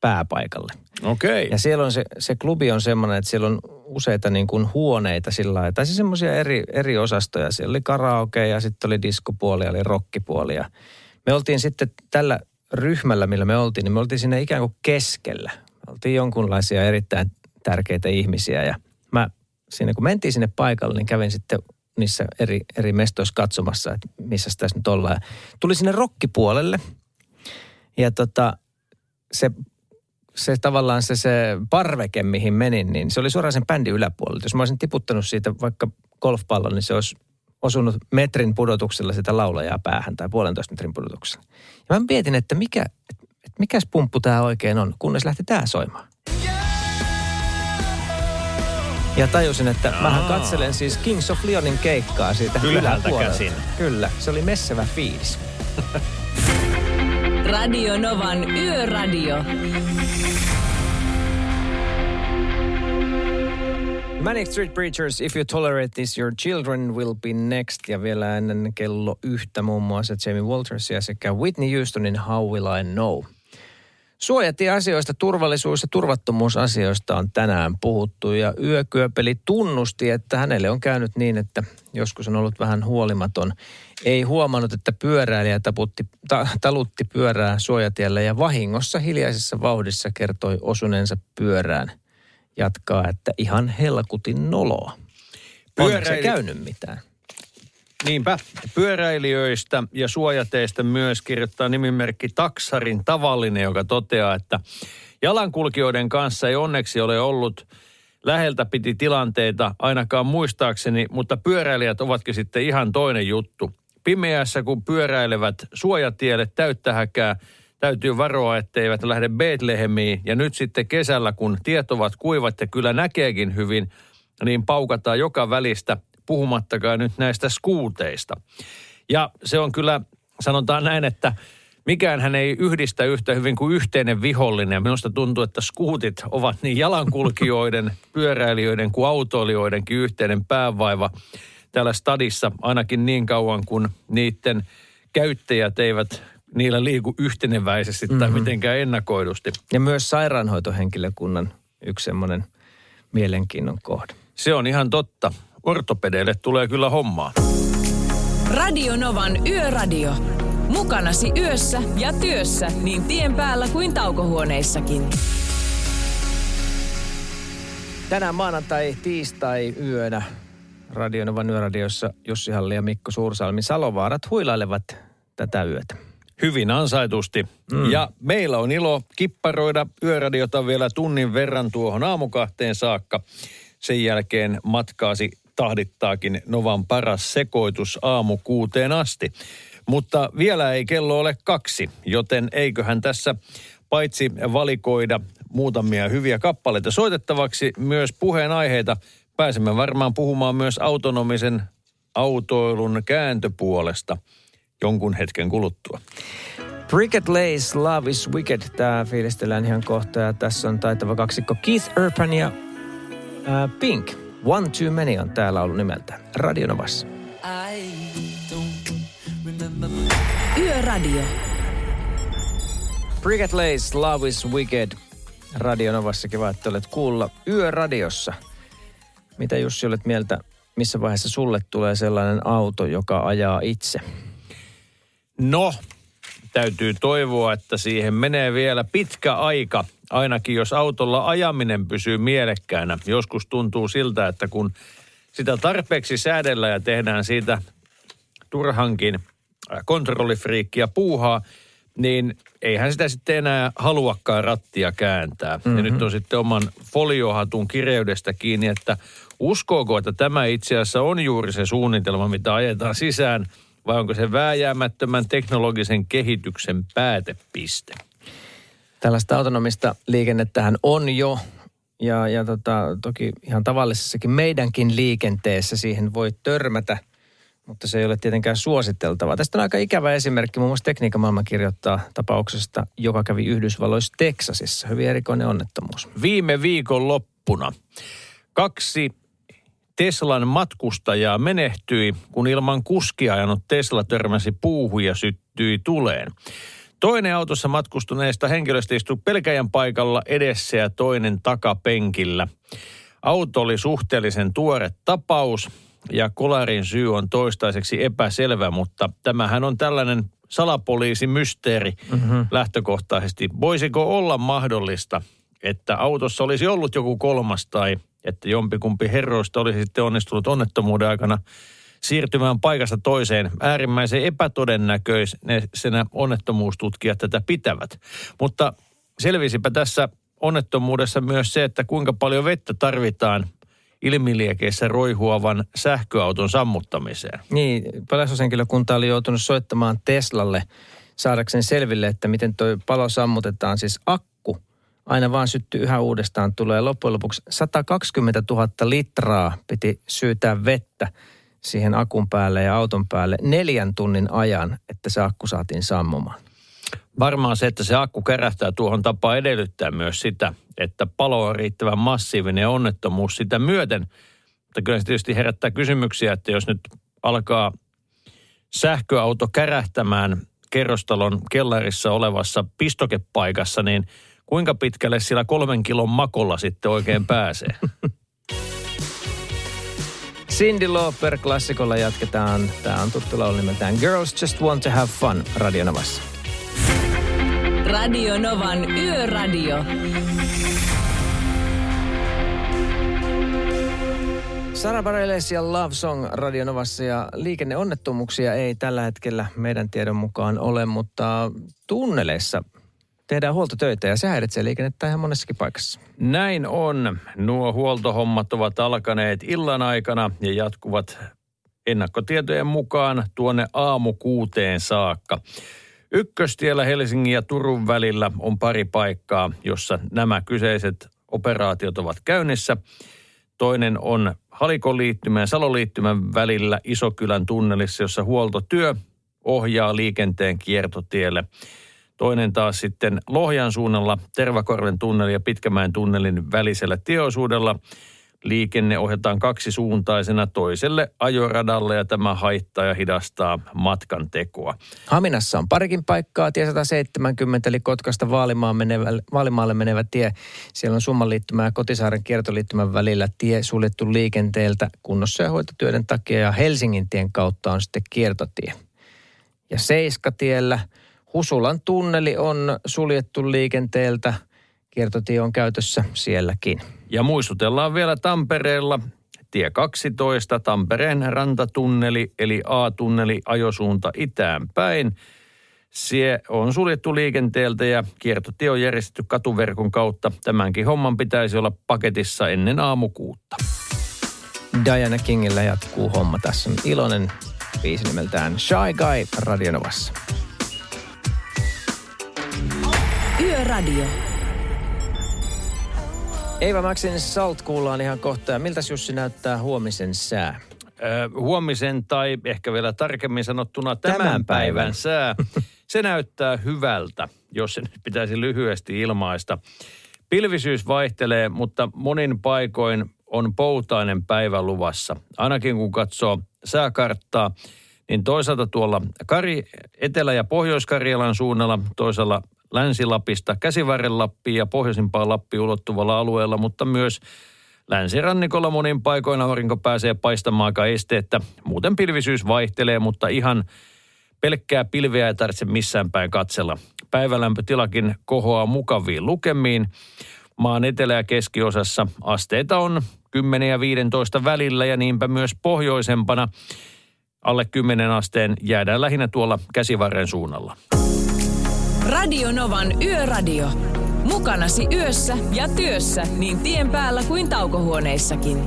pääpaikalle. Okei. Ja siellä on se, se klubi on semmoinen, että siellä on useita niin kuin huoneita sillä lailla, tai siis semmoisia eri, eri osastoja. Siellä oli karaoke ja sitten oli diskopuoli ja oli rockipuoli. Ja me oltiin sitten tällä ryhmällä, millä me oltiin, niin me oltiin siinä ikään kuin keskellä. Me oltiin jonkunlaisia erittäin tärkeitä ihmisiä, ja mä siinä kun mentiin sinne paikalle, niin kävin sitten niissä eri, eri mestoissa katsomassa, että missä tässä nyt ollaan. Ja tuli sinne rockipuolelle. Ja tota, se, se tavallaan se, se parveke, mihin menin, niin se oli suoraan sen bändin yläpuolella. Jos mä olisin tiputtanut siitä vaikka golfpallon, niin se olisi osunut metrin pudotuksella sitä laulajaa päähän tai puolentoista metrin pudotuksella. Ja mä mietin, että mikä, että mikäs pumppu tää oikein on, kunnes lähti tää soimaan. Ja tajusin, että Aa. mähän katselen siis Kings of Leonin keikkaa siitä ylhäältä käsin. Kyllä, se oli messevä fiilis. Radio Novan Yöradio. Manic Street Preachers, If You Tolerate This, Your Children Will Be Next. Ja vielä ennen kello yhtä muun muassa Jamie Waltersia sekä Whitney Houstonin How Will I Know. Suojatieasioista, turvallisuus- ja turvattomuusasioista on tänään puhuttu. Ja Yökyöpeli tunnusti, että hänelle on käynyt niin, että joskus on ollut vähän huolimaton. Ei huomannut, että pyöräilijä taputti, ta, talutti pyörää suojatiellä ja vahingossa hiljaisessa vauhdissa kertoi osuneensa pyörään. Jatkaa, että ihan helkutin noloa. Pyöräili... Onko se käynyt mitään? Niinpä. Pyöräilijöistä ja suojateistä myös kirjoittaa nimimerkki Taksarin tavallinen, joka toteaa, että jalankulkijoiden kanssa ei onneksi ole ollut läheltä piti tilanteita ainakaan muistaakseni, mutta pyöräilijät ovatkin sitten ihan toinen juttu. Pimeässä kun pyöräilevät suojatielle täyttä häkää, täytyy varoa, etteivät lähde Betlehemiin, ja nyt sitten kesällä, kun tiet ovat kuivat ja kyllä näkeekin hyvin, niin paukataan joka välistä, puhumattakaan nyt näistä skuuteista. Ja se on kyllä, sanotaan näin, että mikään hän ei yhdistä yhtä hyvin kuin yhteinen vihollinen. Minusta tuntuu, että skuutit ovat niin jalankulkijoiden, pyöräilijöiden kuin autoilijoidenkin yhteinen päävaiva täällä stadissa, ainakin niin kauan kuin niiden käyttäjät eivät niillä liiku yhteneväisesti tai mm-hmm. mitenkään ennakoidusti. Ja myös sairaanhoitohenkilökunnan yksi semmoinen mielenkiinnon kohde. Se on ihan totta. Ortopedeille tulee kyllä hommaa. Radio Novan Yöradio. Mukanasi yössä ja työssä niin tien päällä kuin taukohuoneissakin. Tänään maanantai, tiistai yönä Radio Novan Yöradiossa Jussi Halli ja Mikko Suursalmi. Salovaarat huilailevat tätä yötä. Hyvin ansaitusti. Mm. Ja meillä on ilo kipparoida Yöradiota vielä tunnin verran tuohon aamukahteen saakka. Sen jälkeen matkaasi tahdittaakin Novan paras sekoitus aamu kuuteen asti. Mutta vielä ei kello ole kaksi, joten eiköhän tässä paitsi valikoida muutamia hyviä kappaleita soitettavaksi, myös puheenaiheita. Pääsemme varmaan puhumaan myös autonomisen autoilun kääntöpuolesta jonkun hetken kuluttua. Bricket Lays, Love is Wicked. Tämä fiilistellään ihan kohta, ja tässä on taitava kaksikko Keith Urban ja uh, Pink. One Too Many on tää laulu nimeltä. Radio Novassa. Yöradio. Bricket Lays, Love is Wicked. Radio Novassa. Kiva, että olet kuulla Yöradiossa. Mitä Jussi olet mieltä, missä vaiheessa sulle tulee sellainen auto, joka ajaa itse? No, täytyy toivoa, että siihen menee vielä pitkä aika. Ainakin jos autolla ajaminen pysyy mielekkäänä. Joskus tuntuu siltä, että kun sitä tarpeeksi säädellään ja tehdään siitä turhankin kontrollifriikkiä puuhaa, niin eihän sitä sitten enää haluakaan rattia kääntää. Mm-hmm. Ja nyt on sitten oman foliohatun kireydestä kiinni, että uskooko, että tämä itse asiassa on juuri se suunnitelma, mitä ajetaan sisään, vai onko se vääjäämättömän teknologisen kehityksen päätepiste? Tällaista autonomista liikennettähän on jo, ja, ja tota, toki ihan tavallisessakin meidänkin liikenteessä siihen voi törmätä, mutta se ei ole tietenkään suositeltavaa. Tästä on aika ikävä esimerkki. Muun muassa Tekniikan maailma kirjoittaa tapauksesta, joka kävi Yhdysvalloissa Teksasissa. Hyvin erikoinen onnettomuus. Viime viikon loppuna kaksi Teslan matkustajaa menehtyi, kun ilman kuskia ajanut Tesla törmäsi puuhun ja syttyi tuleen. Toinen autossa matkustuneista henkilöistä istui pelkäjän paikalla edessä ja toinen takapenkillä. Auto oli suhteellisen tuore tapaus. Ja kolarin syy on toistaiseksi epäselvä, mutta tämähän on tällainen salapoliisimysteeri mm-hmm. lähtökohtaisesti. Voisiko olla mahdollista, että autossa olisi ollut joku kolmas tai että jompikumpi herroista olisi sitten onnistunut onnettomuuden aikana siirtymään paikasta toiseen? Äärimmäisen epätodennäköisenä onnettomuustutkijat tätä pitävät. Mutta selvisipä tässä onnettomuudessa myös se, että kuinka paljon vettä tarvitaan ilmiliekeissä roihuavan sähköauton sammuttamiseen. Niin, pelastushenkilökunta oli joutunut soittamaan Teslalle saadakseen selville, että miten tuo palo sammutetaan. Siis akku aina vaan syttyy yhä uudestaan, tulee loppujen lopuksi sata kaksikymmentätuhatta litraa piti syytää vettä siihen akun päälle ja auton päälle neljän tunnin ajan, että se akku saatiin sammumaan. Varmaan se, että se akku kärähtää tuohon tapaan edellyttää myös sitä, että palo on riittävän massiivinen onnettomuus sitä myöten. Mutta kyllä se tietysti herättää kysymyksiä, että jos nyt alkaa sähköauto kärähtämään kerrostalon kellarissa olevassa pistokepaikassa, niin kuinka pitkälle sillä kolmen kilon makolla sitten oikein pääsee? Cyndi Lauper-klassikolla jatketaan. Tämä on tuttu laulu nimeltään Girls Just Want to Have Fun Radio Novassa. Radio Novan Yöradio. Sara Bareilles ja Love Song Radio Novassa, ja liikenneonnettomuuksia ei tällä hetkellä meidän tiedon mukaan ole, mutta tunneleissa tehdään huoltotöitä ja se häiritsee liikennettä ihan monessakin paikassa. Näin on. Nuo huoltohommat ovat alkaneet illan aikana ja jatkuvat ennakkotietojen mukaan tuonne aamukuuteen saakka. Ykköstiellä Helsingin ja Turun välillä on pari paikkaa, jossa nämä kyseiset operaatiot ovat käynnissä. Toinen on Halikon liittymä ja Saloliittymän välillä Isokylän tunnelissa, jossa huoltotyö ohjaa liikenteen kiertotielle. Toinen taas sitten Lohjan suunnalla Tervakorven tunneli ja Pitkämäen tunnelin välisellä tieosuudella. Liikenne ohjataan kaksisuuntaisena toiselle ajoradalle ja tämä haittaa ja hidastaa matkan tekoa. Haminassa on parikin paikkaa. Tie sata seitsemänkymmentä eli Kotkasta Vaalimaan menevä, Vaalimaalle menevä tie. Siellä on Summan liittymä ja Kotisaaren kiertoliittymän välillä tie suljettu liikenteeltä kunnossa ja hoitotyöiden takia. Ja Helsingintien kautta on sitten kiertotie. Ja Seiskatiellä Husulan tunneli on suljettu liikenteeltä. Kiertotie on käytössä sielläkin. Ja muistutellaan vielä Tampereella tie kaksitoista, Tampereen rantatunneli eli A-tunneli ajosuunta itään päin. Sie on suljettu liikenteeltä ja kiertotie on järjestetty katuverkon kautta. Tämänkin homman pitäisi olla paketissa ennen aamukuutta. Diana Kingillä jatkuu homma. Tässä on iloinen biisi nimeltään Shy Guy Radio Novassa. Yöradio. Eeva Maxin Salt kuullaan ihan kohta. Miltäs Jussi näyttää huomisen sää? Öö, huomisen tai ehkä vielä tarkemmin sanottuna tämän, tämän päivän. päivän sää. Se näyttää hyvältä, jos se nyt pitäisi lyhyesti ilmaista. Pilvisyys vaihtelee, mutta monin paikoin on poutainen päivä luvassa. Ainakin kun katsoo sääkarttaa, niin toisaalta tuolla Kari, Etelä- ja Pohjois-Karjalan suunnalla, toisella Länsi-Lapista Käsivarren Lappiin ja pohjoisimpaan Lappiin ulottuvalla alueella, mutta myös länsirannikolla monin paikoin aurinko pääsee paistamaan aika esteettä. Muuten pilvisyys vaihtelee, mutta ihan pelkkää pilveä ei tarvitse missään päin katsella. Päivälämpötilakin kohoaa mukaviin lukemiin. Maan etelä- ja keskiosassa asteita on kymmenen ja viisitoista välillä ja niinpä myös pohjoisempana. Alle kymmenen asteen jäädään lähinnä tuolla Käsivarren suunnalla. Radio Novan Yöradio. Mukanasi yössä ja työssä niin tien päällä kuin taukohuoneissakin.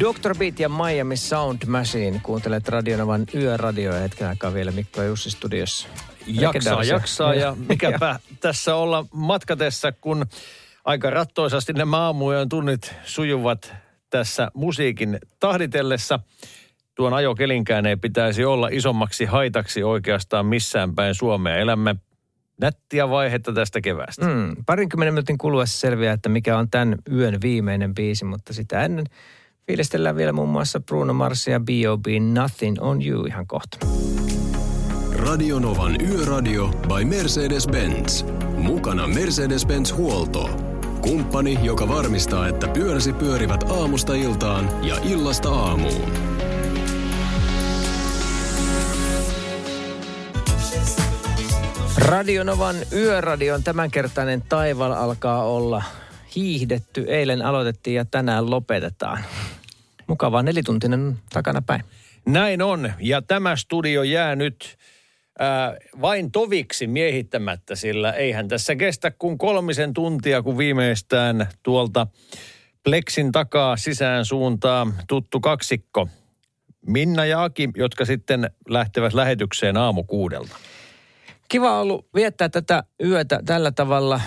doktor Beat ja Miami Sound Machine. Kuuntelet Radio Novan Yöradioa hetken aikaa vielä Mikko ja Jussi studiossa. Jaksaa, jaksaa ja mikäpä tässä olla matkatessa, kun aika rattoisasti nämä aamuyön tunnit sujuvat tässä musiikin tahditellessa. Tuon ajokelinkään ei pitäisi olla isommaksi haitaksi oikeastaan missään päin Suomea. Elämme nättiä vaihetta tästä keväästä. Mm, parinkymmenen minuutin kuluessa selviää, että mikä on tämän yön viimeinen biisi, mutta sitä ennen fiilistellään vielä muun muassa Bruno Marsia, B O B Nothing on You ihan kohta. Radio Novan Yöradio by Mercedes-Benz. Mukana Mercedes-Benz Huolto. Kumppani, joka varmistaa, että pyöräsi pyörivät aamusta iltaan ja illasta aamuun. Radio Novan Yöradion tämänkertainen taival alkaa olla hiihdetty. Eilen aloitettiin ja tänään lopetetaan. Mukava nelituntinen takana päin. Näin on. Ja tämä studio jää nyt ää, vain toviksi miehittämättä, sillä eihän tässä kestä kuin kolmisen tuntia, kun viimeistään tuolta Plexin takaa sisään suuntaa tuttu kaksikko. Minna ja Aki, jotka sitten lähtevät lähetykseen aamukuudelta. Kiva on ollut viettää tätä yötä tällä tavalla.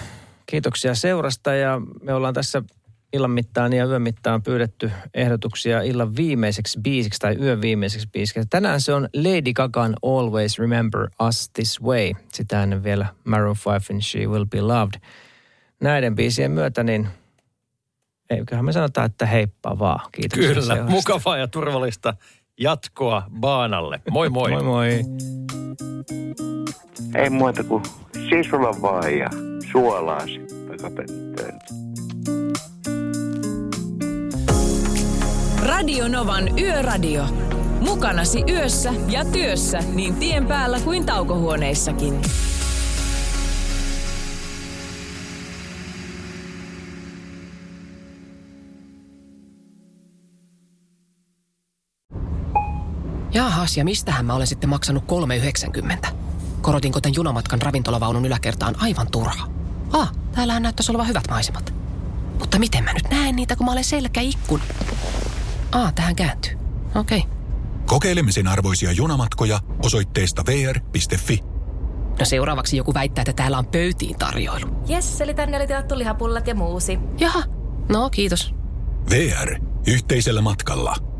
Kiitoksia seurasta ja me ollaan tässä illan mittaan ja yön mittaan pyydetty ehdotuksia illan viimeiseksi biisiksi tai yön viimeiseksi biisiksi. Tänään se on Lady Gagan Always Remember Us This Way. Sitä ennen vielä Maroon viiden She Will Be Loved. Näiden biisien myötä niin eiköhän me sanotaan, että heippa vaan. Kiitoksia Kyllä, seurasta. Mukavaa ja turvallista jatkoa baanalle. Moi moi. Moi moi. Ei muuta kuin sisula vaan ja suolaa sitten takapönttöön. Radio Novan Yöradio. Mukanasi yössä ja työssä niin tien päällä kuin taukohuoneissakin. Jaahas, ja mistähän mä olen sitten maksanut kolme yhdeksänkymmentä? Korotinko tämän junamatkan ravintolavaunun yläkertaan aivan turha? Ah, täällähän näyttäisi olevan hyvät maisemat. Mutta miten mä nyt näen niitä, kun mä olen selkäikkun? Ah, tähän kääntyy. Okei. Okay. Kokeilemisen arvoisia junamatkoja osoitteesta vee är piste fi. No seuraavaksi joku väittää, että täällä on pöytiin tarjoilu. Jes, eli tänne oli tilattu lihapullat ja muusi. Jaha, no kiitos. vee är. Yhteisellä matkalla.